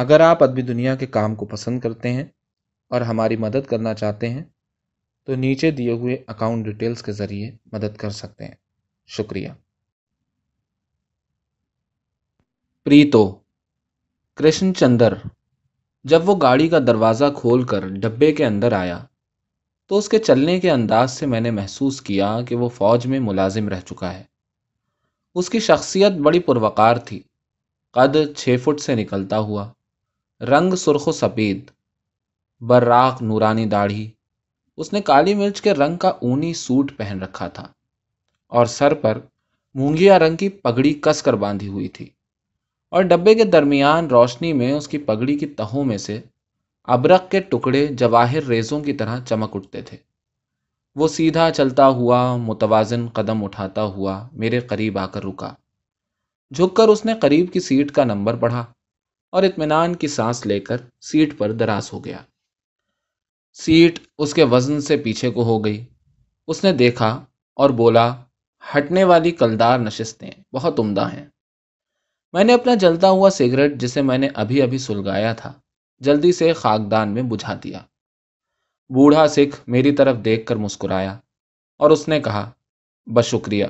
اگر آپ ادبی دنیا کے کام کو پسند کرتے ہیں اور ہماری مدد کرنا چاہتے ہیں تو نیچے دیے ہوئے اکاؤنٹ ڈیٹیلز کے ذریعے مدد کر سکتے ہیں. شکریہ. پریتو کرشن چندر جب وہ گاڑی کا دروازہ کھول کر ڈبے کے اندر آیا تو اس کے چلنے کے انداز سے میں نے محسوس کیا کہ وہ فوج میں ملازم رہ چکا ہے. اس کی شخصیت بڑی پروقار تھی. قد 6 فٹ سے نکلتا ہوا, رنگ سرخ و سفید, براق نورانی داڑھی. اس نے کالی مرچ کے رنگ کا اونی سوٹ پہن رکھا تھا اور سر پر مونگیا رنگ کی پگڑی کس کر باندھی ہوئی تھی, اور ڈبے کے درمیان روشنی میں اس کی پگڑی کی تہوں میں سے ابرق کے ٹکڑے جواہر ریزوں کی طرح چمک اٹھتے تھے. وہ سیدھا چلتا ہوا, متوازن قدم اٹھاتا ہوا میرے قریب آ کر رکا. جھک کر اس نے قریب کی سیٹ کا نمبر پڑھا اور اطمینان کی سانس لے کر سیٹ پر دراز ہو گیا. سیٹ اس کے وزن سے پیچھے کو ہو گئی. اس نے دیکھا اور بولا, ہٹنے والی کلدار نشستیں بہت عمدہ ہیں. میں نے اپنا جلتا ہوا سگریٹ, جسے میں نے ابھی ابھی سلگایا تھا, جلدی سے خاکدان میں بجھا دیا. بوڑھا سکھ میری طرف دیکھ کر مسکرایا اور اس نے کہا, بشکریہ,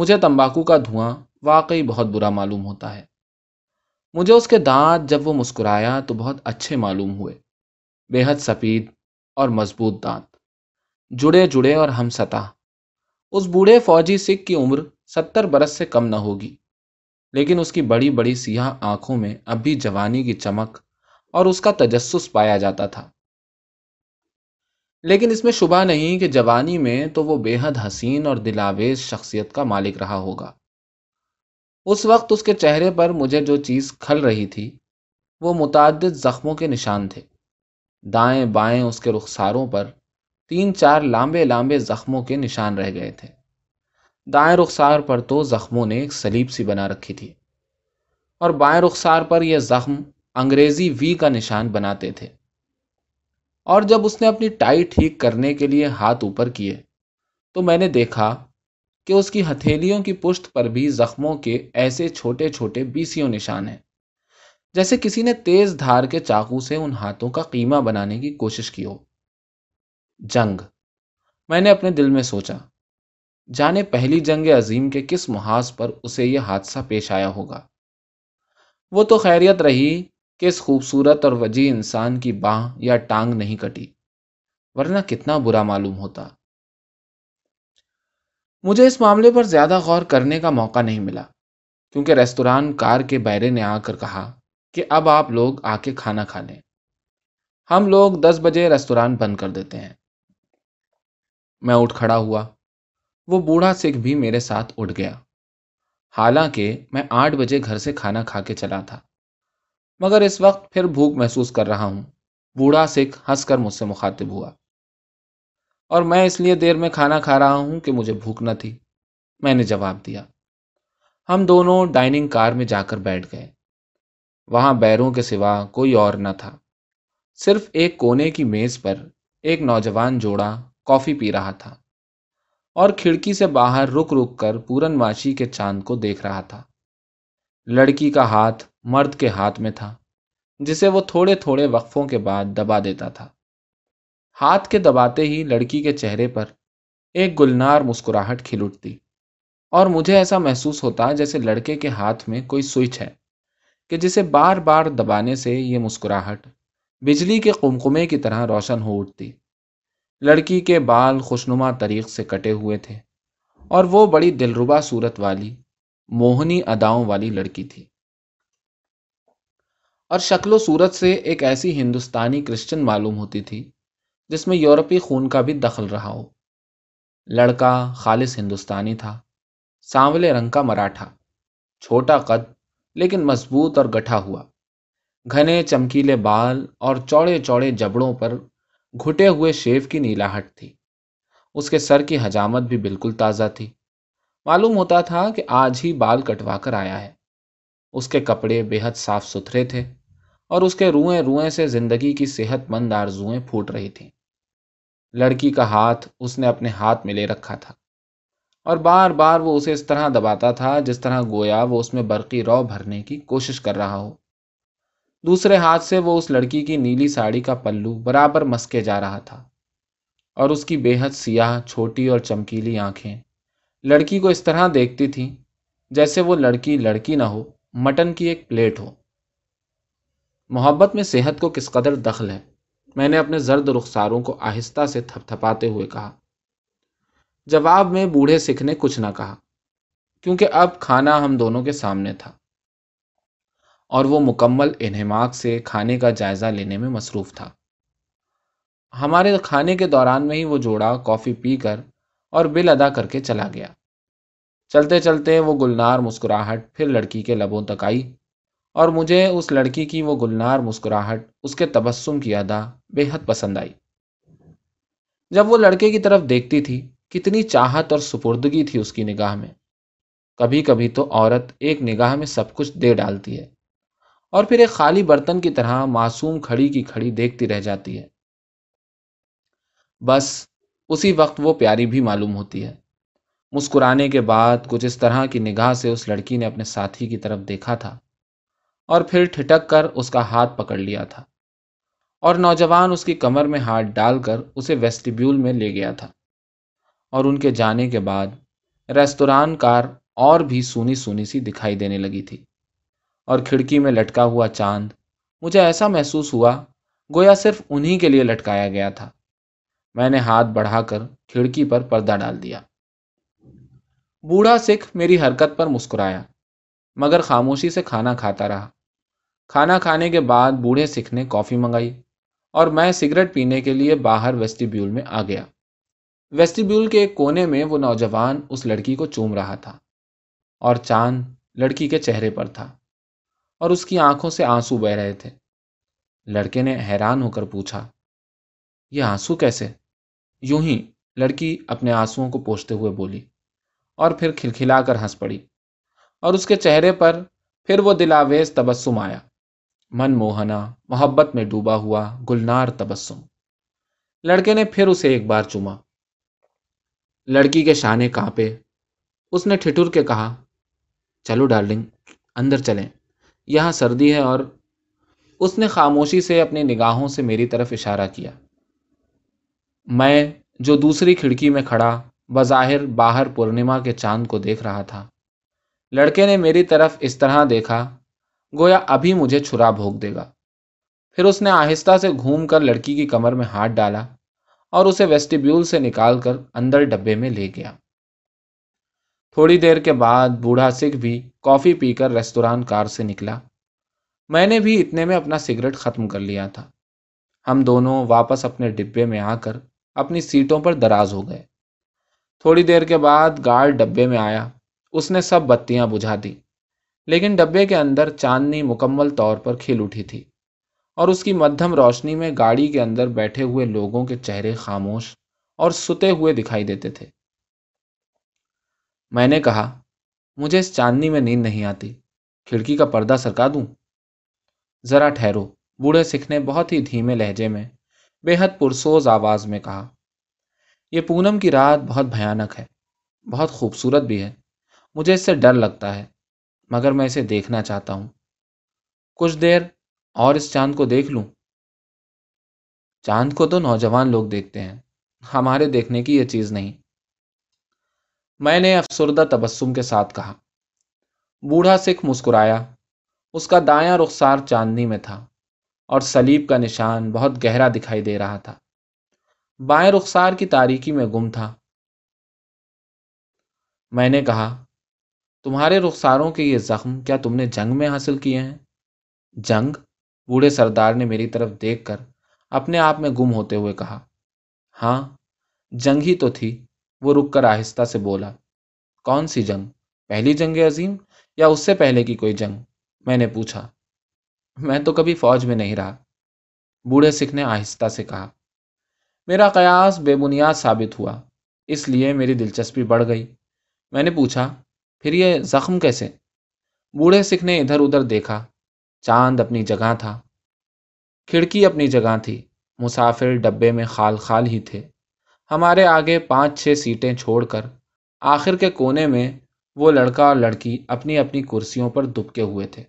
مجھے تمباکو کا دھواں واقعی بہت برا معلوم ہوتا ہے. مجھے اس کے دانت جب وہ مسکرایا تو بہت اچھے معلوم ہوئے, بے حد سفید اور مضبوط دانت, جڑے جڑے اور ہم سطح. اس بوڑھے فوجی سکھ کی عمر 70 برس سے کم نہ ہوگی, لیکن اس کی بڑی بڑی سیاہ آنکھوں میں اب بھی جوانی کی چمک اور اس کا تجسس پایا جاتا تھا. لیکن اس میں شبہ نہیں کہ جوانی میں تو وہ بے حد حسین اور دلاویز شخصیت کا مالک رہا ہوگا. اس وقت اس کے چہرے پر مجھے جو چیز کھل رہی تھی وہ متعدد زخموں کے نشان تھے. دائیں بائیں اس کے رخساروں پر 3-4 لامبے لامبے زخموں کے نشان رہ گئے تھے. دائیں رخسار پر تو زخموں نے ایک سلیب سی بنا رکھی تھی, اور بائیں رخسار پر یہ زخم انگریزی وی کا نشان بناتے تھے. اور جب اس نے اپنی ٹائی ٹھیک کرنے کے لیے ہاتھ اوپر کیے تو میں نے دیکھا کہ اس کی ہتھیلیوں کی پشت پر بھی زخموں کے ایسے چھوٹے چھوٹے بیسیوں نشان ہیں, جیسے کسی نے تیز دھار کے چاقو سے ان ہاتھوں کا قیمہ بنانے کی کوشش کی ہو. جنگ, میں نے اپنے دل میں سوچا, جانے پہلی جنگ عظیم کے کس محاذ پر اسے یہ حادثہ پیش آیا ہوگا. وہ تو خیریت رہی کہ اس خوبصورت اور وجی انسان کی باہ یا ٹانگ نہیں کٹی, ورنہ کتنا برا معلوم ہوتا. مجھے اس معاملے پر زیادہ غور کرنے کا موقع نہیں ملا, کیونکہ ریستوران کار کے بیرے نے آ کر کہا کہ اب آپ لوگ آ کے کھانا کھا لیں, ہم لوگ 10 بجے ریستوران بند کر دیتے ہیں. میں اٹھ کھڑا ہوا. وہ بوڑھا سکھ بھی میرے ساتھ اٹھ گیا, حالانکہ میں 8 بجے گھر سے کھانا کھا کے چلا تھا, مگر اس وقت پھر بھوک محسوس کر رہا ہوں. بوڑھا سکھ ہنس کر مجھ سے مخاطب ہوا, اور میں اس لیے دیر میں کھانا کھا رہا ہوں کہ مجھے بھوک نہ تھی, میں نے جواب دیا. ہم دونوں ڈائننگ کار میں جا کر بیٹھ گئے. وہاں بیروں کے سوا کوئی اور نہ تھا. صرف ایک کونے کی میز پر ایک نوجوان جوڑا کافی پی رہا تھا اور کھڑکی سے باہر رک رک کر پورن ماشی کے چاند کو دیکھ رہا تھا. لڑکی کا ہاتھ مرد کے ہاتھ میں تھا, جسے وہ تھوڑے تھوڑے وقفوں کے بعد دبا دیتا تھا. ہاتھ کے دباتے ہی لڑکی کے چہرے پر ایک گلنار مسکراہٹ کھل اٹھتی, اور مجھے ایسا محسوس ہوتا جیسے لڑکے کے ہاتھ میں کوئی سوئچ ہے کہ جسے بار بار دبانے سے یہ مسکراہٹ بجلی کے قمقمے کی طرح روشن ہو اٹھتی. لڑکی کے بال خوشنما طریق سے کٹے ہوئے تھے, اور وہ بڑی دلربا صورت والی, موہنی اداؤں والی لڑکی تھی, اور شکل و صورت سے ایک ایسی ہندوستانی کرسچن معلوم ہوتی تھی جس میں یورپی خون کا بھی دخل رہا ہو. لڑکا خالص ہندوستانی تھا, سانولے رنگ کا مراٹھا, چھوٹا قد لیکن مضبوط اور گٹھا ہوا, گھنے چمکیلے بال اور چوڑے چوڑے جبڑوں پر گھٹے ہوئے شیف کی نیلاہٹ تھی. اس کے سر کی حجامت بھی بالکل تازہ تھی, معلوم ہوتا تھا کہ آج ہی بال کٹوا کر آیا ہے. اس کے کپڑے بے حد صاف ستھرے تھے, اور اس کے روئیں روئیں سے زندگی کی صحت مند آرزوئیں پھوٹ رہی تھیں. لڑکی کا ہاتھ اس نے اپنے ہاتھ میں لے رکھا تھا, اور بار بار وہ اسے اس طرح دباتا تھا جس طرح گویا وہ اس میں برقی رو بھرنے کی کوشش کر رہا ہو. دوسرے ہاتھ سے وہ اس لڑکی کی نیلی ساڑی کا پلو برابر مسکے جا رہا تھا، اور اس کی بے حد سیاہ چھوٹی اور چمکیلی آنکھیں لڑکی کو اس طرح دیکھتی تھیں جیسے وہ لڑکی لڑکی نہ ہو، مٹن کی ایک پلیٹ ہو۔ محبت میں صحت کو کس قدر دخل ہے، میں نے اپنے زرد رخساروں کو آہستہ سے تھپ تھپاتے ہوئے کہا۔ جواب میں بوڑھے سکھ نے کچھ نہ کہا، کیونکہ اب کھانا ہم دونوں کے سامنے تھا اور وہ مکمل انہماک سے کھانے کا جائزہ لینے میں مصروف تھا۔ ہمارے کھانے کے دوران میں ہی وہ جوڑا کافی پی کر اور بل ادا کر کے چلا گیا۔ چلتے چلتے وہ گلنار مسکراہٹ پھر لڑکی کے لبوں تک آئی، اور مجھے اس لڑکی کی وہ گلنار مسکراہٹ، اس کے تبسم کی ادا بے حد پسند آئی۔ جب وہ لڑکے کی طرف دیکھتی تھی، کتنی چاہت اور سپردگی تھی اس کی نگاہ میں۔ کبھی کبھی تو عورت ایک نگاہ میں سب کچھ دے ڈالتی ہے اور پھر ایک خالی برتن کی طرح معصوم کھڑی کی کھڑی دیکھتی رہ جاتی ہے۔ بس اسی وقت وہ پیاری بھی معلوم ہوتی ہے۔ مسکرانے کے بعد کچھ اس طرح کی نگاہ سے اس لڑکی نے اپنے ساتھی کی طرف دیکھا تھا اور پھر ٹھٹک کر اس کا ہاتھ پکڑ لیا تھا، اور نوجوان اس کی کمر میں ہاتھ ڈال کر اسے ویسٹیبیول میں لے گیا تھا، اور ان کے جانے کے بعد ریستوران کار اور بھی سونی سونی سی دکھائی دینے لگی تھی، اور کھڑکی میں لٹکا ہوا چاند مجھے ایسا محسوس ہوا گویا صرف انہی کے لیے لٹکایا گیا تھا۔ میں نے ہاتھ بڑھا کر کھڑکی پر پردہ ڈال دیا۔ بوڑھا سکھ میری حرکت پر مسکرایا، مگر خاموشی سے کھانا کھاتا رہا۔ کھانا کھانے کے بعد بوڑھے سکھ نے کافی منگائی اور میں سگریٹ پینے کے لیے باہر ویسٹیبیول میں آ گیا۔ ویسٹیبیول کے ایک کونے میں وہ نوجوان اس لڑکی کو چوم رہا تھا، اور چاند لڑکی کے چہرے پر تھا اور اس کی آنکھوں سے آنسو بہہ رہے تھے۔ لڑکے نے حیران ہو کر پوچھا، یہ آنسو کیسے؟ یوں ہی، لڑکی اپنے آنسوؤں کو پوچھتے ہوئے بولی، اور پھر کھلکھلا کر ہنس پڑی، اور اس کے چہرے پر پھر وہ دلاویز تبسم آیا، من موہنا محبت میں ڈوبا ہوا گلنار تبسم۔ لڑکے نے پھر اسے ایک بار چوما۔ لڑکی کے شانے کانپے، اس نے ٹھٹر کے کہا، چلو ڈارلنگ، اندر چلیں، یہاں سردی ہے۔ اور اس نے خاموشی سے اپنی نگاہوں سے میری طرف اشارہ کیا۔ میں جو دوسری کھڑکی میں کھڑا بظاہر باہر پورنیما کے چاند کو دیکھ رہا تھا، لڑکے نے میری طرف اس طرح دیکھا گویا ابھی مجھے چھرا بھونک دے گا۔ پھر اس نے آہستہ سے گھوم کر لڑکی کی کمر میں ہاتھ ڈالا اور اسے ویسٹیبیول سے نکال کر اندر ڈبے میں لے گیا۔ تھوڑی دیر کے بعد بوڑھا سکھ بھی کافی پی کر ریستوران کار سے نکلا۔ میں نے بھی اتنے میں اپنا سگریٹ ختم کر لیا تھا۔ ہم دونوں واپس اپنے ڈبے میں آ کر اپنی سیٹوں پر دراز ہو گئے۔ تھوڑی دیر کے بعد گارڈ ڈبے میں آیا۔ اس نے سب بتیاں بجھا دی، لیکن ڈبے کے اندر چاندنی مکمل طور پر کھل اٹھی تھی، اور اس کی مدھم روشنی میں گاڑی کے اندر بیٹھے ہوئے لوگوں کے چہرے خاموش اور ستے ہوئے دکھائی دیتے تھے۔ میں نے کہا، مجھے اس چاندنی میں نیند نہیں آتی، کھڑکی کا پردہ سرکا دوں؟ ذرا ٹھہرو، بوڑھے سکھ نے بہت ہی دھیمے لہجے میں بے حد پرسوز آواز میں کہا، یہ پونم کی رات بہت بھیانک ہے، بہت خوبصورت بھی ہے، مجھے اس سے ڈر لگتا ہے، مگر میں اسے دیکھنا چاہتا ہوں۔ کچھ دیر اور اس چاند کو دیکھ لوں؟ چاند کو تو نوجوان لوگ دیکھتے ہیں، ہمارے دیکھنے کی یہ چیز نہیں، میں نے افسردہ تبسم کے ساتھ کہا۔ بوڑھا سکھ مسکرایا۔ اس کا دایاں رخسار چاندنی میں تھا اور صلیب کا نشان بہت گہرا دکھائی دے رہا تھا، بائیں رخسار کی تاریکی میں گم تھا۔ میں نے کہا، تمہارے رخساروں کے یہ زخم کیا تم نے جنگ میں حاصل کیے ہیں؟ جنگ؟ بوڑھے سردار نے میری طرف دیکھ کر اپنے آپ میں گم ہوتے ہوئے کہا۔ ہاں، جنگ ہی تو تھی، وہ رک کر آہستہ سے بولا۔ کون سی جنگ؟ پہلی جنگ عظیم یا اس سے پہلے کی کوئی جنگ؟ میں نے پوچھا۔ میں تو کبھی فوج میں نہیں رہا، بوڑھے سکھ نے آہستہ سے کہا۔ میرا قیاس بے بنیاد ثابت ہوا، اس لیے میری دلچسپی بڑھ گئی۔ میں نے پوچھا، پھر یہ زخم کیسے؟ بوڑھے سکھ نے ادھر ادھر دیکھا۔ چاند اپنی جگہ تھا، کھڑکی اپنی جگہ تھی، مسافر ڈبے میں خال خال ہی تھے۔ ہمارے آگے 5-6 سیٹیں چھوڑ کر آخر کے کونے میں وہ لڑکا اور لڑکی اپنی اپنی کرسیوں پر دبکے ہوئے تھے۔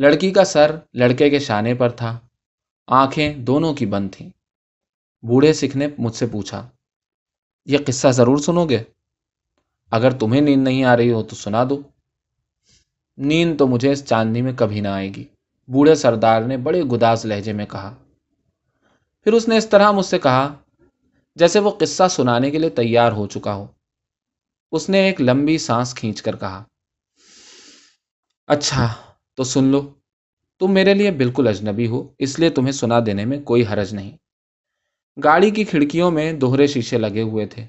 لڑکی کا سر لڑکے کے شانے پر تھا، آنکھیں دونوں کی بند تھیں۔ بوڑھے سکھ نے مجھ سے پوچھا، یہ قصہ ضرور سنو گے؟ اگر تمہیں نیند نہیں آ رہی ہو تو سنا دو۔ نیند تو مجھے اس چاندنی میں کبھی نہ آئے گی، بوڑھے سردار نے بڑے گداز لہجے میں کہا۔ پھر اس نے اس طرح مجھ سے کہا جیسے وہ قصہ سنانے کے لیے تیار ہو چکا ہو۔ اس نے ایک لمبی سانس کھینچ کر کہا، اچھا تو سن لو، تم میرے لیے بالکل اجنبی ہو اس لیے تمہیں سنا دینے میں کوئی حرج نہیں۔ گاڑی کی کھڑکیوں میں دوہرے شیشے لگے ہوئے تھے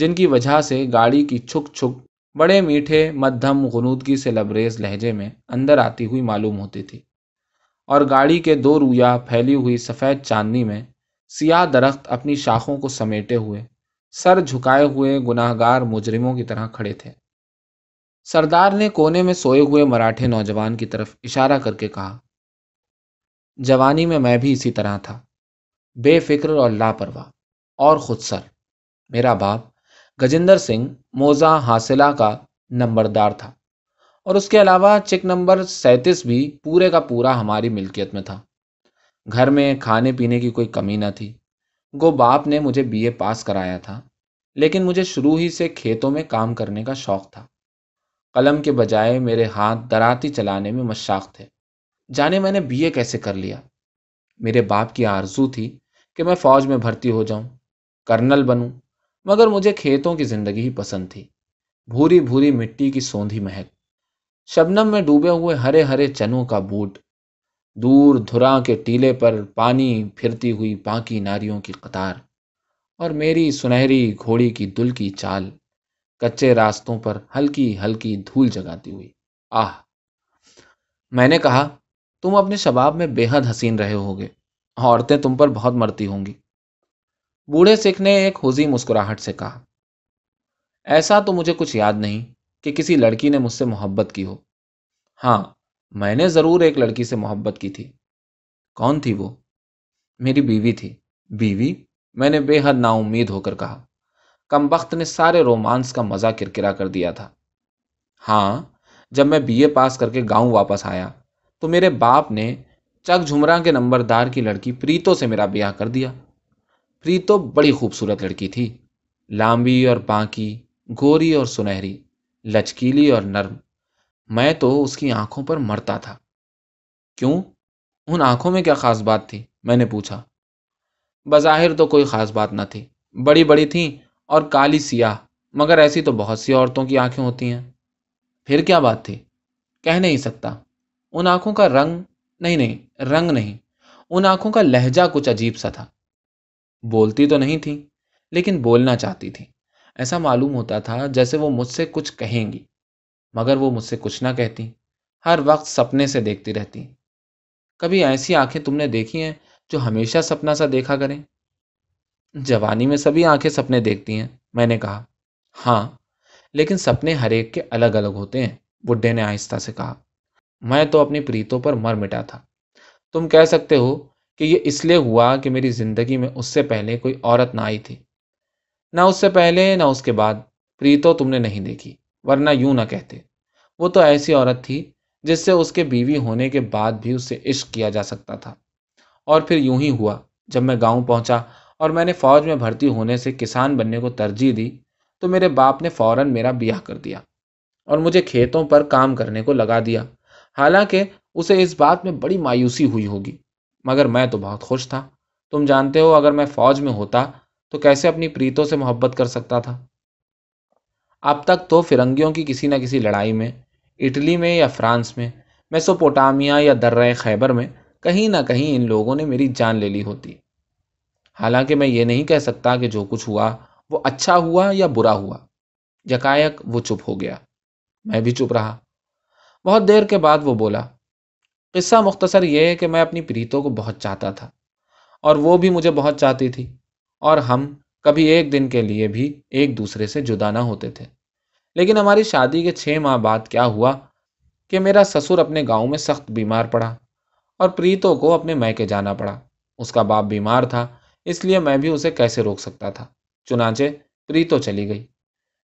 جن کی وجہ سے گاڑی کی چھک چھک بڑے میٹھے مدھم غنودگی سے لبریز لہجے میں اندر آتی ہوئی معلوم ہوتی تھی، اور گاڑی کے دو رویا پھیلی ہوئی سفید چاندنی میں سیاہ درخت اپنی شاخوں کو سمیٹے ہوئے سر جھکائے ہوئے گناہگار مجرموں کی طرح کھڑے تھے۔ سردار نے کونے میں سوئے ہوئے مراٹھے نوجوان کی طرف اشارہ کر کے کہا، جوانی میں میں بھی اسی طرح تھا، بے فکر اور لاپرواہ اور خود سر۔ میرا باپ گجندر سنگھ موزہ حاصلہ کا نمبردار تھا، اور اس کے علاوہ چک نمبر 37 بھی پورے کا پورا ہماری ملکیت میں تھا۔ گھر میں کھانے پینے کی کوئی کمی نہ تھی، گو باپ نے مجھے BA پاس کرایا تھا، لیکن مجھے شروع ہی سے کھیتوں میں کام کرنے کا شوق تھا۔ قلم کے بجائے میرے ہاتھ دراتی چلانے میں مشاغ تھے، جانے میں نے BA کیسے کر لیا۔ میرے باپ کی آرزو تھی کہ میں فوج میں بھرتی ہو جاؤں، کرنل بنوں، مگر مجھے کھیتوں کی زندگی ہی پسند تھی۔ بھوری بھوری مٹی کی سوندھی مہک، شبنم میں ڈوبے ہوئے ہرے ہرے چنوں کا بوٹ، دور دھراں کے ٹیلے پر پانی پھرتی ہوئی باقی ناریوں کی قطار، اور میری سنہری گھوڑی کی دل کی چال کچے راستوں پر ہلکی ہلکی دھول جگاتی ہوئی۔ آہ، میں نے کہا، تم اپنے شباب میں بے حد حسین رہے ہوگے، عورتیں تم پر بہت مرتی ہوں گی۔ بوڑھے سکھ نے ایک حزین مسکراہٹ سے کہا، ایسا تو مجھے کچھ یاد نہیں کہ کسی لڑکی نے مجھ سے محبت کی ہو۔ ہاں، میں نے ضرور ایک لڑکی سے محبت کی تھی۔ کون تھی وہ؟ میری بیوی تھی۔ بیوی؟ میں نے بے حد نا امید ہو کر کہا، کم بخت نے سارے رومانس کا مزہ کرکرا کر دیا تھا۔ ہاں، جب میں BA پاس کر کے گاؤں واپس آیا تو میرے باپ نے چک جھمرا کے نمبردار کی لڑکی پریتو سے میرا بیاہ کر دیا۔ پریتو بڑی خوبصورت لڑکی تھی، لامبی اور بانکی، گوری اور سنہری، لچکیلی اور نرم۔ میں تو اس کی آنکھوں پر مرتا تھا۔ کیوں؟ ان آنکھوں میں کیا خاص بات تھی؟ میں نے پوچھا۔ بظاہر تو کوئی خاص بات نہ تھی، بڑی بڑی تھیں اور کالی سیاہ، مگر ایسی تو بہت سی عورتوں کی آنکھیں ہوتی ہیں۔ پھر کیا بات تھی؟ کہہ نہیں سکتا۔ ان آنکھوں کا رنگ نہیں، رنگ نہیں، ان آنکھوں کا لہجہ کچھ عجیب سا تھا۔ بولتی تو نہیں تھی لیکن بولنا چاہتی تھی، ایسا معلوم ہوتا تھا جیسے وہ مجھ سے کچھ کہیں گی، مگر وہ مجھ سے کچھ نہ کہتی، ہر وقت سپنے سے دیکھتی رہتی۔ کبھی ایسی آنکھیں تم نے دیکھی ہیں جو ہمیشہ سپنا سا دیکھا کریں؟ جوانی میں سبھی آنکھیں سپنے دیکھتی ہیں، میں نے کہا۔ ہاں، لیکن سپنے ہر ایک کے الگ الگ ہوتے ہیں، بڈھے نے آہستہ سے کہا۔ میں تو اپنی پریتوں پر مر مٹا تھا۔ تم کہہ سکتے ہو کہ یہ اس لیے ہوا کہ میری زندگی میں اس سے پہلے کوئی عورت نہ آئی تھی، نہ اس سے پہلے نہ اس کے بعد۔ پریتو تم نے نہیں دیکھی، ورنہ یوں نہ کہتے۔ وہ تو ایسی عورت تھی جس سے اس کے بیوی ہونے کے بعد بھی اس سے عشق کیا جا سکتا تھا۔ اور پھر یوں ہی ہوا، جب میں گاؤں پہنچا اور میں نے فوج میں بھرتی ہونے سے کسان بننے کو ترجیح دی تو میرے باپ نے فوراً میرا بیاہ کر دیا اور مجھے کھیتوں پر کام کرنے کو لگا دیا۔ حالانکہ اسے اس بات میں بڑی مایوسی ہوئی ہوگی، مگر میں تو بہت خوش تھا۔ تم جانتے ہو، اگر میں فوج میں ہوتا تو کیسے اپنی پریتوں سے محبت کر سکتا تھا۔ اب تک تو فرنگیوں کی کسی نہ کسی لڑائی میں، اٹلی میں یا فرانس میں، میسوپوٹامیا یا درہ خیبر میں، کہیں نہ کہیں ان لوگوں نے میری جان لے لی ہوتی۔ حالانکہ میں یہ نہیں کہہ سکتا کہ جو کچھ ہوا وہ اچھا ہوا یا برا ہوا۔ یکایک وہ چپ ہو گیا، میں بھی چپ رہا۔ بہت دیر کے بعد وہ بولا، قصہ مختصر یہ ہے کہ میں اپنی پریتوں کو بہت چاہتا تھا اور وہ بھی مجھے بہت چاہتی تھی، اور ہم کبھی ایک دن کے لیے بھی ایک دوسرے سے جدا نہ ہوتے تھے۔ لیکن ہماری شادی کے 6 ماہ بعد کیا ہوا کہ میرا سسر اپنے گاؤں میں سخت بیمار پڑا اور پریتوں کو اپنے میکے جانا پڑا۔ اس کا باپ بیمار تھا، اس لیے میں بھی اسے کیسے روک سکتا تھا، چنانچہ پریتوں چلی گئی۔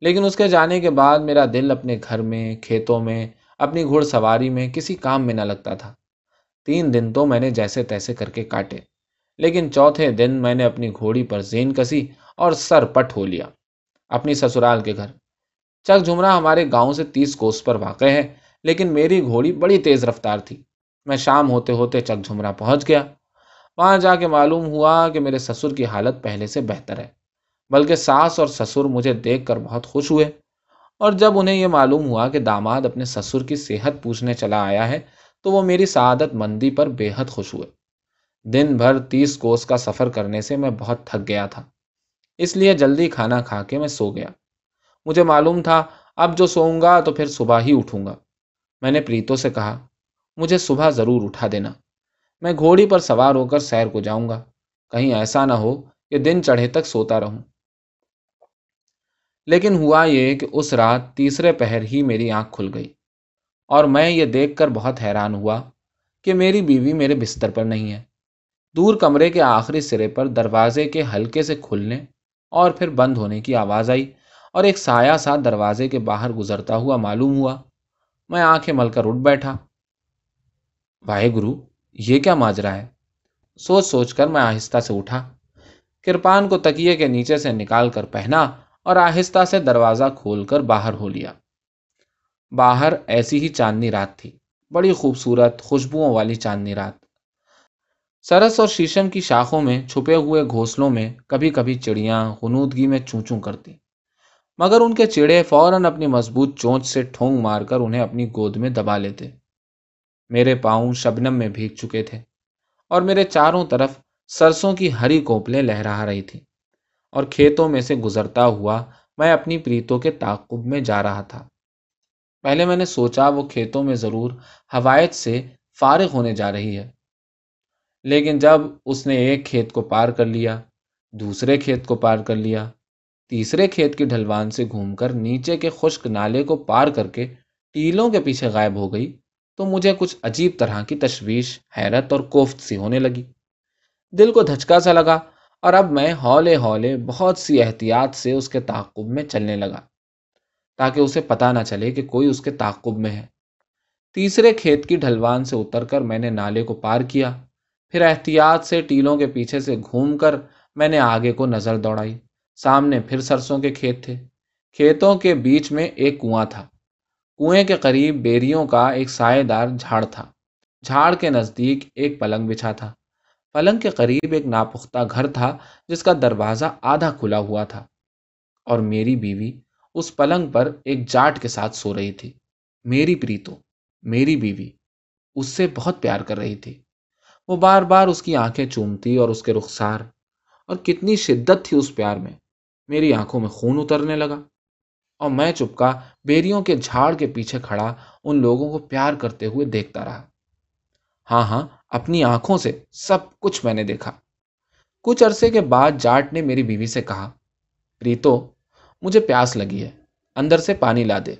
لیکن اس کے جانے کے بعد میرا دل اپنے گھر میں، کھیتوں میں، اپنی گھوڑ سواری میں کسی کام میں نہ لگتا تھا۔ 3 دن تو میں نے جیسے تیسے کر کے کاٹے، لیکن چوتھے دن میں نے اپنی گھوڑی پر زین کسی اور سر پٹ ہو لیا اپنی سسرال کے گھر۔ چک جھمرا ہمارے گاؤں سے 30 کوس پر واقع ہے، لیکن میری گھوڑی بڑی تیز رفتار تھی۔ میں شام ہوتے ہوتے چک جھمرا پہنچ گیا۔ وہاں جا کے معلوم ہوا کہ میرے سسر کی حالت پہلے سے بہتر ہے، بلکہ ساس اور سسر مجھے دیکھ کر بہت خوش ہوئے، اور جب انہیں یہ معلوم ہوا کہ داماد اپنے سسر کی صحت پوچھنے چلا آیا ہے تو وہ میری سعادت مندی پر بے حد خوش ہوئے۔ دن بھر 30 کوس کا سفر کرنے سے میں بہت تھک گیا تھا، اس لیے جلدی کھانا کھا کے میں سو گیا۔ مجھے معلوم تھا اب جو سوؤں گا تو پھر صبح ہی اٹھوں گا۔ میں نے پریتو سے کہا، مجھے صبح ضرور اٹھا دینا، میں گھوڑی پر سوار ہو کر سیر کو جاؤں گا، کہیں ایسا نہ ہو کہ دن چڑھے تک سوتا رہوں۔ لیکن ہوا یہ کہ اس رات 3رے پہر ہی میری آنکھ کھل گئی، اور میں یہ دیکھ کر بہت حیران ہوا کہ میری بیوی میرے بستر پر نہیں ہے۔ دور کمرے کے آخری سرے پر دروازے کے ہلکے سے کھلنے اور پھر بند ہونے کی آواز آئی، اور ایک سایہ سا دروازے کے باہر گزرتا ہوا معلوم ہوا۔ میں آنکھیں مل کر اٹھ بیٹھا۔ واہ گرو، یہ کیا ماجرا ہے؟ سوچ سوچ کر میں آہستہ سے اٹھا، کرپان کو تکیے کے نیچے سے نکال کر پہنا اور آہستہ سے دروازہ کھول کر باہر ہو لیا۔ باہر ایسی ہی چاندنی رات تھی، بڑی خوبصورت خوشبوؤں والی چاندنی رات۔ سرس اور شیشم کی شاخوں میں چھپے ہوئے گھونسلوں میں کبھی کبھی چڑیاں غنودگی میں چوں چوں کرتی، مگر ان کے چڑے فوراً اپنی مضبوط چونچ سے ٹھونگ مار کر انہیں اپنی گود میں دبا لیتے۔ میرے پاؤں شبنم میں بھیگ چکے تھے، اور میرے چاروں طرف سرسوں کی ہری کوپلیں لہرا رہی تھیں، اور کھیتوں میں سے گزرتا ہوا میں اپنی پریتوں کے تعاقب میں جا رہا تھا۔ پہلے میں نے سوچا وہ کھیتوں میں ضرور حوائط سے فارغ ہونے جا رہی ہے، لیکن جب اس نے ایک کھیت کو پار کر لیا، دوسرے کھیت کو پار کر لیا، تیسرے کھیت کی ڈھلوان سے گھوم کر نیچے کے خشک نالے کو پار کر کے ٹیلوں کے پیچھے غائب ہو گئی، تو مجھے کچھ عجیب طرح کی تشویش، حیرت اور کوفت سی ہونے لگی۔ دل کو دھچکا سا لگا، اور اب میں ہولے ہولے بہت سی احتیاط سے اس کے تعاقب میں چلنے لگا، تاکہ اسے پتہ نہ چلے کہ کوئی اس کے تعاقب میں ہے۔ 3رے کھیت کی ڈھلوان سے اتر کر میں نے نالے کو پار کیا، پھر احتیاط سے ٹیلوں کے پیچھے سے گھوم کر میں نے آگے کو نظر دوڑائی۔ سامنے پھر سرسوں کے کھیت تھے، کھیتوں کے بیچ میں ایک کنواں تھا، کنویں کے قریب بیریوں کا ایک سائے دار جھاڑ تھا، جھاڑ کے نزدیک ایک پلنگ بچھا تھا، پلنگ کے قریب ایک ناپختہ گھر تھا جس کا دروازہ آدھا کھلا ہوا تھا، اور میری بیوی اس پلنگ پر ایک جاٹ کے ساتھ سو رہی تھی۔ میری پریتو، میری بیوی اس سے بہت پیار کر رہی تھی، وہ بار بار اس کی آنکھیں چومتی اور اس کے رخسار، اور کتنی شدت تھی اس پیار میں۔ میری آنکھوں میں خون اترنے لگا، اور میں چپکا بیریوں کے جھاڑ کے پیچھے کھڑا ان لوگوں کو پیار کرتے ہوئے دیکھتا رہا۔ ہاں، اپنی آنکھوں سے سب کچھ میں نے دیکھا۔ کچھ عرصے کے بعد جاٹ نے میری بیوی سے کہا، پریتو مجھے پیاس لگی ہے، اندر سے پانی لا دے۔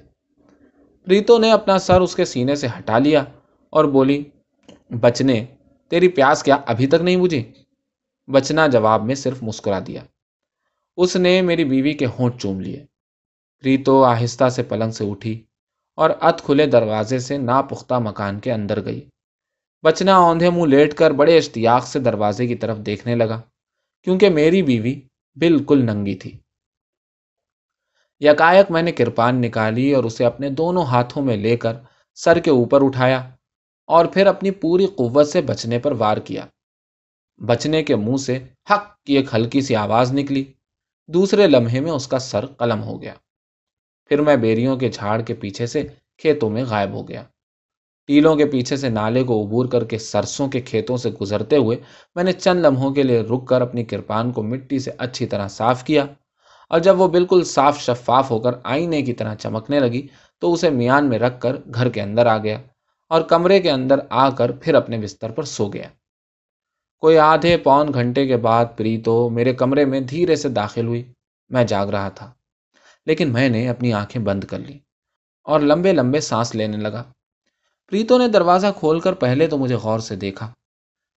پریتو نے اپنا سر اس کے سینے سے ہٹا لیا اور بولی، بچنے، تیری پیاس کیا ابھی تک نہیں بجھی؟ بچنا جواب میں صرف مسکرا دیا۔ اس نے میری بیوی کے ہونٹ چوم لیے۔ پریتو آہستہ سے پلنگ سے اٹھی اور ادھ کھلے دروازے سے ناپختہ مکان کے اندر گئی۔ بچنا اوندھے منہ لیٹ کر بڑے اشتیاق سے دروازے کی طرف دیکھنے لگا، کیونکہ میری بیوی بالکل ننگی تھی۔ یکایک میں نے کرپان نکالی اور اسے اپنے دونوں ہاتھوں میں لے کر سر کے اوپر اٹھایا، اور پھر اپنی پوری قوت سے بچنے پر وار کیا۔ بچنے کے منہ سے حق کی ایک ہلکی سی آواز نکلی، دوسرے لمحے میں اس کا سر قلم ہو گیا۔ پھر میں بیریوں کے جھاڑ کے پیچھے سے کھیتوں میں غائب ہو گیا۔ ٹیلوں کے پیچھے سے نالے کو عبور کر کے سرسوں کے کھیتوں سے گزرتے ہوئے میں نے چند لمحوں کے لیے رک کر اپنی کرپان کو مٹی سے اچھی طرح صاف کیا، اور جب وہ بالکل صاف شفاف ہو کر آئینے کی طرح چمکنے لگی تو اسے میان میں رکھ کر گھر کے اندر آ گیا، اور کمرے کے اندر آ کر پھر اپنے بستر پر سو گیا۔ کوئی آدھے پون گھنٹے کے بعد پریتو میرے کمرے میں دھیرے سے داخل ہوئی۔ میں جاگ رہا تھا، لیکن میں نے اپنی آنکھیں بند کر لی اور لمبے لمبے سانس لینے لگا۔ پریتو نے دروازہ کھول کر پہلے تو مجھے غور سے دیکھا،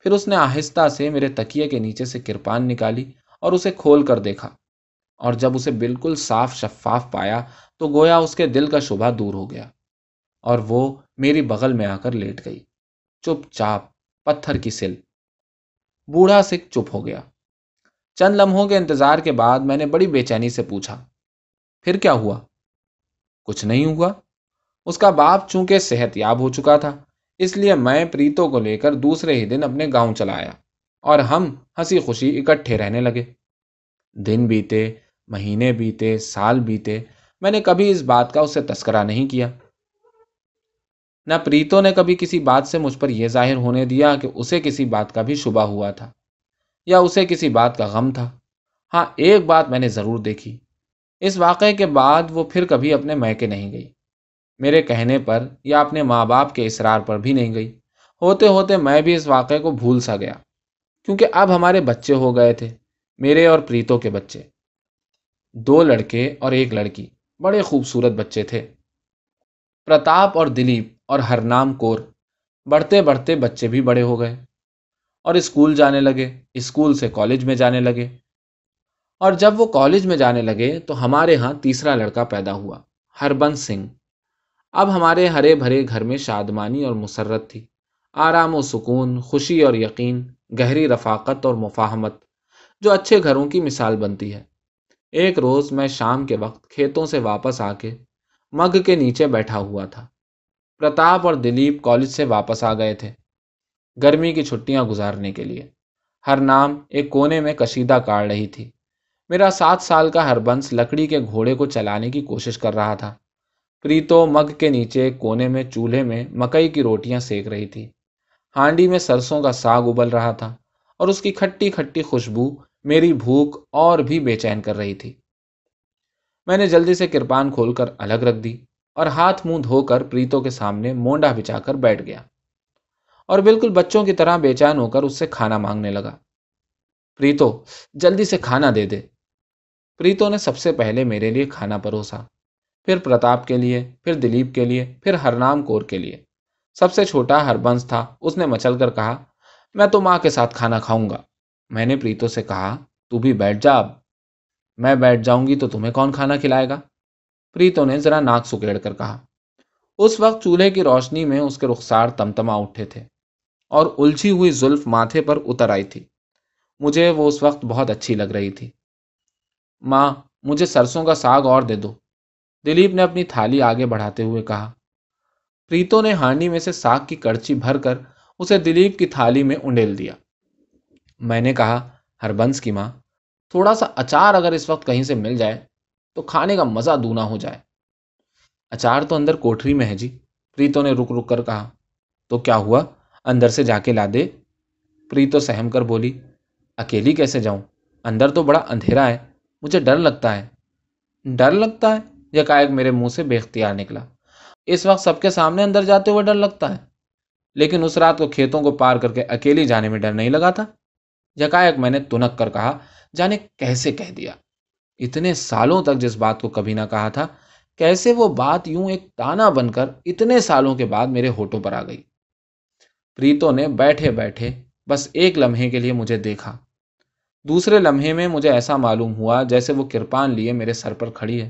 پھر اس نے آہستہ سے میرے تکیے کے نیچے سے کرپان نکالی اور اسے کھول کر دیکھا، اور جب اسے بالکل صاف شفاف پایا تو گویا اس کے دل کا شبہ دور ہو گیا۔ اور وہ میری بغل میں آ کر لیٹ گئی، چپ چاپ پتھر کی سل۔ بوڑھا سکھ چپ ہو گیا۔ چند لمحوں کے انتظار کے بعد میں نے بڑی بے چینی سے پوچھا، پھر کیا ہوا؟ کچھ نہیں ہوا۔ اس کا باپ چونکہ صحت یاب ہو چکا تھا، اس لیے میں پریتوں کو لے کر دوسرے ہی دن اپنے گاؤں چلا آیا اور ہم ہنسی خوشی اکٹھے رہنے لگے۔ دن بیتے، مہینے بیتے، سال بیتے، میں نے کبھی اس بات کا اس سے تذکرہ نہیں کیا۔ نہ پریتوں نے کبھی کسی بات سے مجھ پر یہ ظاہر ہونے دیا کہ اسے کسی بات کا بھی شبہ ہوا تھا یا اسے کسی بات کا غم تھا۔ ہاں، ایک بات میں نے ضرور دیکھی، اس واقعے کے بعد وہ پھر کبھی اپنے میکے نہیں گئی، میرے کہنے پر یا اپنے ماں باپ کے اصرار پر بھی نہیں گئی۔ ہوتے ہوتے میں بھی اس واقعے کو بھول سا گیا، کیونکہ اب ہمارے بچے ہو گئے تھے، میرے اور پریتوں کے بچے، 2 لڑکے اور 1 لڑکی، بڑے خوبصورت بچے تھے، پرتاپ اور دلیپ اور ہرنام کور۔ بڑھتے بڑھتے بچے بھی بڑے ہو گئے اور اسکول جانے لگے، اسکول سے کالج میں جانے لگے، اور جب وہ کالج میں جانے لگے تو ہمارے ہاں تیسرا لڑکا پیدا ہوا، ہربنس سنگھ۔ اب ہمارے ہرے بھرے گھر میں شادمانی اور مسرت تھی، آرام و سکون، خوشی اور یقین، گہری رفاقت اور مفاہمت، جو اچھے گھروں کی مثال بنتی ہے۔ ایک روز میں شام کے وقت کھیتوں سے واپس آ کے مگ کے نیچے بیٹھا ہوا تھا۔ پرتاپ اور دلیپ کالج سے واپس آ گئے تھے گرمی کی چھٹیاں گزارنے کے لیے۔ ہرنام ایک کونے میں کشیدہ کاٹ رہی تھی، میرا 7 سال کا ہربنس لکڑی کے گھوڑے کو چلانے کی کوشش کر رہا تھا۔ پریتو مگ کے نیچے ایک کونے میں چولہے میں مکئی کی روٹیاں سیک رہی تھی، ہانڈی میں سرسوں کا ساگ ابل رہا تھا اور اس کی کھٹی کھٹی خوشبو میری بھوک اور بھی بے چین کر رہی تھی۔ میں نے جلدی سے کرپان کھول کر الگ رکھ دی اور ہاتھ منہ دھو کر پریتو کے سامنے مونڈا بچھا کر بیٹھ گیا اور بالکل بچوں کی طرح بے چین ہو کر اس سے کھانا مانگنے لگا، پریتو جلدی سے کھانا دے دے۔ پریتو نے سب سے پہلے میرے لیے کھانا پروسا، پھر پرتاپ کے لیے، پھر دلیپ کے لیے، پھر ہرنام کور کے لیے۔ سب سے چھوٹا ہربنس تھا، اس نے مچل کر کہا، میں تو ماں کے ساتھ کھانا کھاؤں گا۔ میں نے پریتو سے کہا، تو بھی بیٹھ جا، اب میں بیٹھ جاؤں گی تو تمہیں کون کھانا کھلائے گا؟ پریتو نے ذرا ناک سکیڑ کر کہا۔ اس وقت چولہے کی روشنی میں اس کے رخسار تمتما اٹھے تھے اور الجھی ہوئی زلف ماتھے پر اتر آئی تھی۔ مجھے وہ اس وقت بہت اچھی لگ رہی تھی۔ ماں، مجھے سرسوں کا ساگ اور دے دو، دلیپ نے اپنی تھالی آگے بڑھاتے ہوئے کہا۔ پریتو نے ہانڈی میں سے ساگ کی کڑچی بھر کر اسے دلیپ کی تھالی میں انڈیل دیا۔ میں نے کہا، ہربنس کی ماں، تھوڑا سا اچار اگر اس وقت کہیں سے مل جائے تو کھانے کا مزہ دونا ہو جائے۔ اچار تو اندر کوٹھری میں ہے جی، پریتو نے رک رک کر کہا۔ تو کیا ہوا، اندر سے جا کے لا دے، پریتو سہم کر بولی۔ اکیلی کیسے جاؤں، اندر تو بڑا اندھیرا ہے، مجھے ڈر لگتا ہے۔ ڈر لگتا ہے، یہ کائک میرے منہ سے بے اختیار نکلا، اس وقت سب کے سامنے اندر جاتے ہوئے ڈر لگتا ہے، لیکن اس رات کو کھیتوں کو پار کر کے اکیلی جانے میں ڈر نہیں لگا تھا، یکایک میں نے تنک کر کہا، جانے کیسے کہہ دیا۔ اتنے سالوں تک جس بات کو کبھی نہ کہا تھا، کیسے وہ بات یوں ایک تانا بن کر اتنے سالوں کے بعد میرے ہونٹوں پر آ گئی۔ پریتو نے بیٹھے بیٹھے بس ایک لمحے کے لیے مجھے دیکھا، دوسرے لمحے میں مجھے ایسا معلوم ہوا جیسے وہ کرپان لیے میرے سر پر کھڑی ہے۔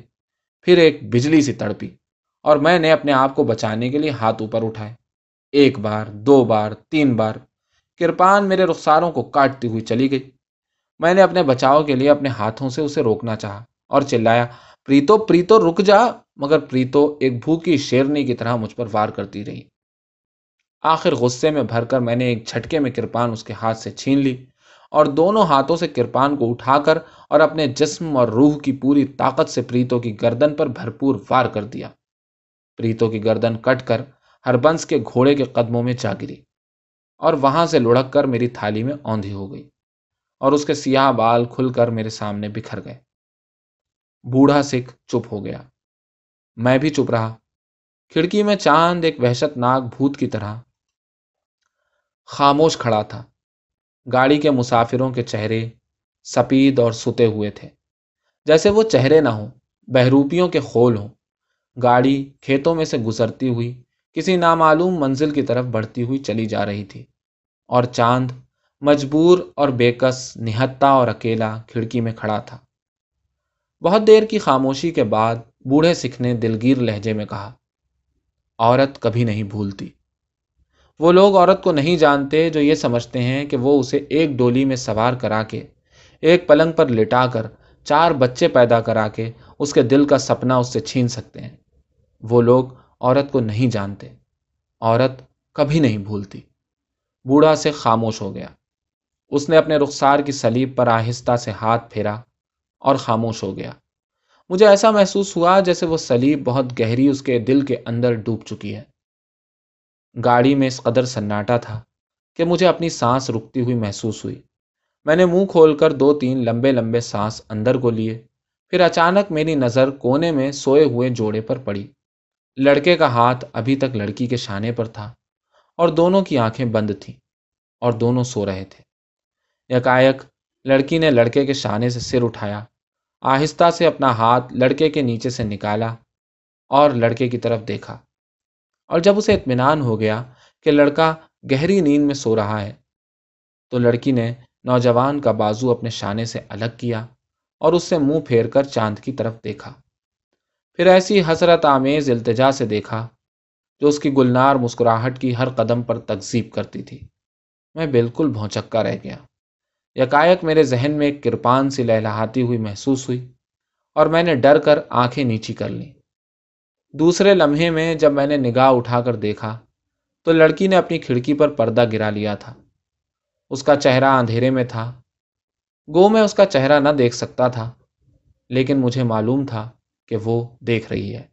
پھر ایک بجلی سی تڑپی اور میں نے اپنے آپ کو بچانے کے لیے ہاتھ اوپر اٹھائے، 1 بار، 2 بار، 3 بار، کرپان میرے رخساروں کو کاٹتی ہوئی چلی گئی۔ میں نے اپنے بچاؤ کے لیے اپنے ہاتھوں سے اسے روکنا چاہا اور چلایا، پریتو، پریتو رک جا، مگر پریتو ایک بھوکی شیرنی کی طرح مجھ پر وار کرتی رہی۔ آخر غصے میں بھر کر میں نے ایک جھٹکے میں کرپان اس کے ہاتھ سے چھین لی اور دونوں ہاتھوں سے کرپان کو اٹھا کر اور اپنے جسم اور روح کی پوری طاقت سے پریتو کی گردن پر بھرپور وار کر دیا۔ پریتو کی گردن کٹ کر ہربنس کے گھوڑے کے قدموں میں جا گری اور وہاں سے لڑھک کر میری تھالی میں اوندھی ہو گئی اور اس کے سیاہ بال کھل کر میرے سامنے بکھر گئے۔ بوڑھا سکھ چپ ہو گیا، میں بھی چپ رہا۔ کھڑکی میں چاند ایک وحشت ناک بھوت کی طرح خاموش کھڑا تھا۔ گاڑی کے مسافروں کے چہرے سپید اور ستے ہوئے تھے، جیسے وہ چہرے نہ ہوں، بہروپیوں کے خول ہوں۔ گاڑی کھیتوں میں سے گزرتی ہوئی کسی نامعلوم منزل کی طرف بڑھتی ہوئی چلی جا رہی تھی اور چاند مجبور اور بےکس، نہتھا اور اکیلا کھڑکی میں کھڑا تھا۔ بہت دیر کی خاموشی کے بعد بوڑھے سکھ نے دلگیر لہجے میں کہا، عورت کبھی نہیں بھولتی. وہ لوگ عورت کو نہیں جانتے جو یہ سمجھتے ہیں کہ وہ اسے ایک ڈولی میں سوار کرا کے، ایک پلنگ پر لٹا کر، 4 بچے پیدا کرا کے اس کے دل کا سپنا اس سے چھین سکتے ہیں. وہ لوگ عورت کو نہیں جانتے. عورت کبھی نہیں بھولتی. بوڑھا سے خاموش ہو گیا. اس نے اپنے رخسار کی سلیب پر آہستہ سے ہاتھ پھیرا اور خاموش ہو گیا. مجھے ایسا محسوس ہوا جیسے وہ سلیب بہت گہری اس کے دل کے اندر ڈوب چکی ہے. گاڑی میں اس قدر سناٹا تھا کہ مجھے اپنی سانس رکتی ہوئی محسوس ہوئی. میں نے منہ کھول کر 2-3 لمبے لمبے سانس اندر کو لیے. پھر اچانک میری نظر کونے میں سوئے ہوئے جوڑے پر پڑی. لڑکے کا ہاتھ ابھی تک لڑکی کے شانے پر تھا اور دونوں کی آنکھیں بند تھیں اور دونوں سو رہے تھے. یکایک لڑکی نے لڑکے کے شانے سے سر اٹھایا، آہستہ سے اپنا ہاتھ لڑکے کے نیچے سے نکالا اور لڑکے کی طرف دیکھا، اور جب اسے اطمینان ہو گیا کہ لڑکا گہری نیند میں سو رہا ہے تو لڑکی نے نوجوان کا بازو اپنے شانے سے الگ کیا اور اس سے منہ پھیر کر چاند کی طرف دیکھا. پھر ایسی حسرت آمیز التجا سے دیکھا جو اس کی گلنار مسکراہٹ کی ہر قدم پر تکذیب کرتی تھی. میں بالکل بھونچکا رہ گیا. یکایک میرے ذہن میں ایک کرپان سی لہلہاتی ہوئی محسوس ہوئی اور میں نے ڈر کر آنکھیں نیچی کر لیں. دوسرے لمحے میں جب میں نے نگاہ اٹھا کر دیکھا تو لڑکی نے اپنی کھڑکی پر پردہ گرا لیا تھا. اس کا چہرہ اندھیرے میں تھا. گو میں اس کا چہرہ نہ دیکھ سکتا تھا، لیکن مجھے معلوم تھا کہ وہ دیکھ رہی ہے.